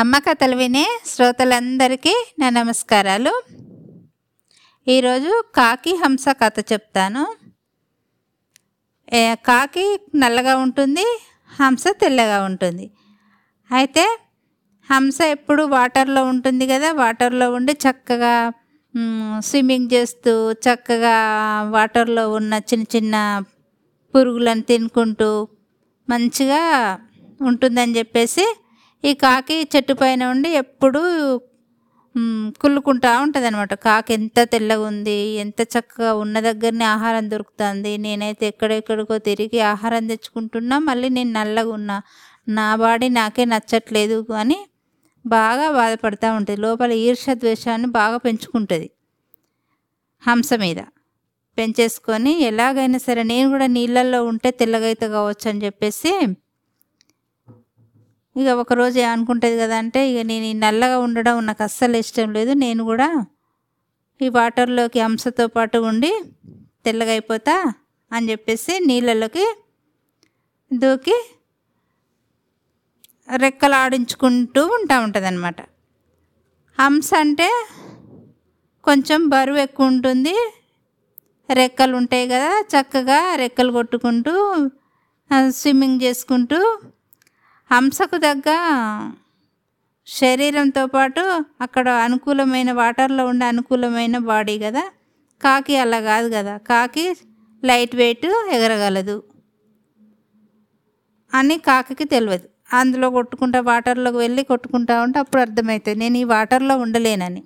అమ్మ కథలు వినే శ్రోతలందరికీ నా నమస్కారాలు. ఈరోజు కాకి హంస కథ చెప్తాను. కాకి నల్లగా ఉంటుంది, హంస తెల్లగా ఉంటుంది. అయితే హంస ఎప్పుడు వాటర్లో ఉంటుంది కదా, వాటర్లో ఉండి చక్కగా స్విమ్మింగ్ చేస్తూ చక్కగా వాటర్లో ఉన్న చిన్న చిన్న పురుగులను తినుకుంటూ మంచిగా ఉంటుందని చెప్పేసి ఈ కాకి చెట్టు పైన ఉండి ఎప్పుడూ కుళ్ళుకుంటూ ఉంటుంది అనమాట. కాకి ఎంత తెల్లగా ఉంది, ఎంత చక్కగా ఉన్న దగ్గరనే ఆహారం దొరుకుతుంది, నేనైతే ఎక్కడెక్కడికో తిరిగి ఆహారం తెచ్చుకుంటున్నా, మళ్ళీ నేను నల్లగా ఉన్నా, నా బాడీ నాకే నచ్చట్లేదు అని బాగా బాధపడుతూ ఉంటుంది. లోపల ఈర్ష్య ద్వేషాన్ని బాగా పెంచుకుంటుంది హంస మీద. పెంచేసుకొని ఎలాగైనా సరే నేను కూడా నీళ్ళల్లో ఉంటే తెల్లగైతే కావచ్చు అని చెప్పేసి ఇక ఒకరోజు అనుకుంటుంది కదా, అంటే ఇక నేను ఈ నల్లగా ఉండడం నాకు అస్సలు ఇష్టం లేదు, నేను కూడా ఈ వాటర్లోకి హంసతో పాటు ఉండి తెల్లగా అయిపోతా అని చెప్పేసి నీళ్ళలోకి దూకి రెక్కలు ఆడించుకుంటూ ఉంటుంది అనమాట. హంస అంటే కొంచెం బరువు ఎక్కువ ఉంటుంది, రెక్కలు ఉంటాయి కదా, చక్కగా రెక్కలు కొట్టుకుంటూ స్విమ్మింగ్ చేసుకుంటూ హంసకు తగ్గ శరీరంతో పాటు అక్కడ అనుకూలమైన వాటర్లో ఉండే అనుకూలమైన బాడీ కదా. కాకి అలా కాదు కదా, కాకి లైట్ వెయిట్, ఎగరగలదు అని కాకి తెలియదు. అందులో కొట్టుకుంటా వాటర్లోకి వెళ్ళి కొట్టుకుంటా ఉంటే అప్పుడు అర్థమవుతుంది నేను ఈ వాటర్లో ఉండలేనని.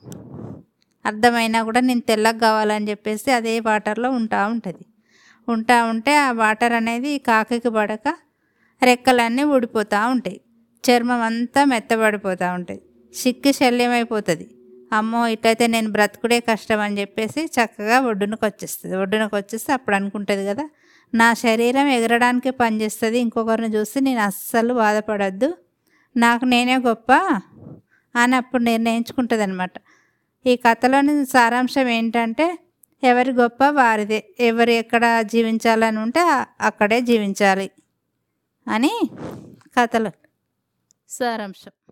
అర్థమైనా కూడా నేను తెల్లగా కావాలని చెప్పేసి అదే వాటర్లో ఉంటే ఆ వాటర్ అనేది కాకి పడక రెక్కలన్నీ ఊడిపోతూ ఉంటాయి, చర్మం అంతా మెత్తబడిపోతూ ఉంటుంది, సిక్కి శల్యమైపోతుంది. అమ్మో ఇట్లయితే నేను బ్రతుకుడే కష్టం అని చెప్పేసి చక్కగా ఒడ్డునకు వచ్చేసి అప్పుడు అనుకుంటుంది కదా, నా శరీరం ఎగరడానికే పనిచేస్తుంది, ఇంకొకరిని చూసి నేను అస్సలు బాధపడద్దు, నాకు నేనే గొప్ప అని అప్పుడు నిర్ణయించుకుంటుంది అనమాట. ఈ కథలోని సారాంశం ఏంటంటే ఎవరి గొప్ప వారిదే, ఎవరు ఎక్కడ జీవించాలని ఉంటే అక్కడే జీవించాలి అని కథలు సారాంశం.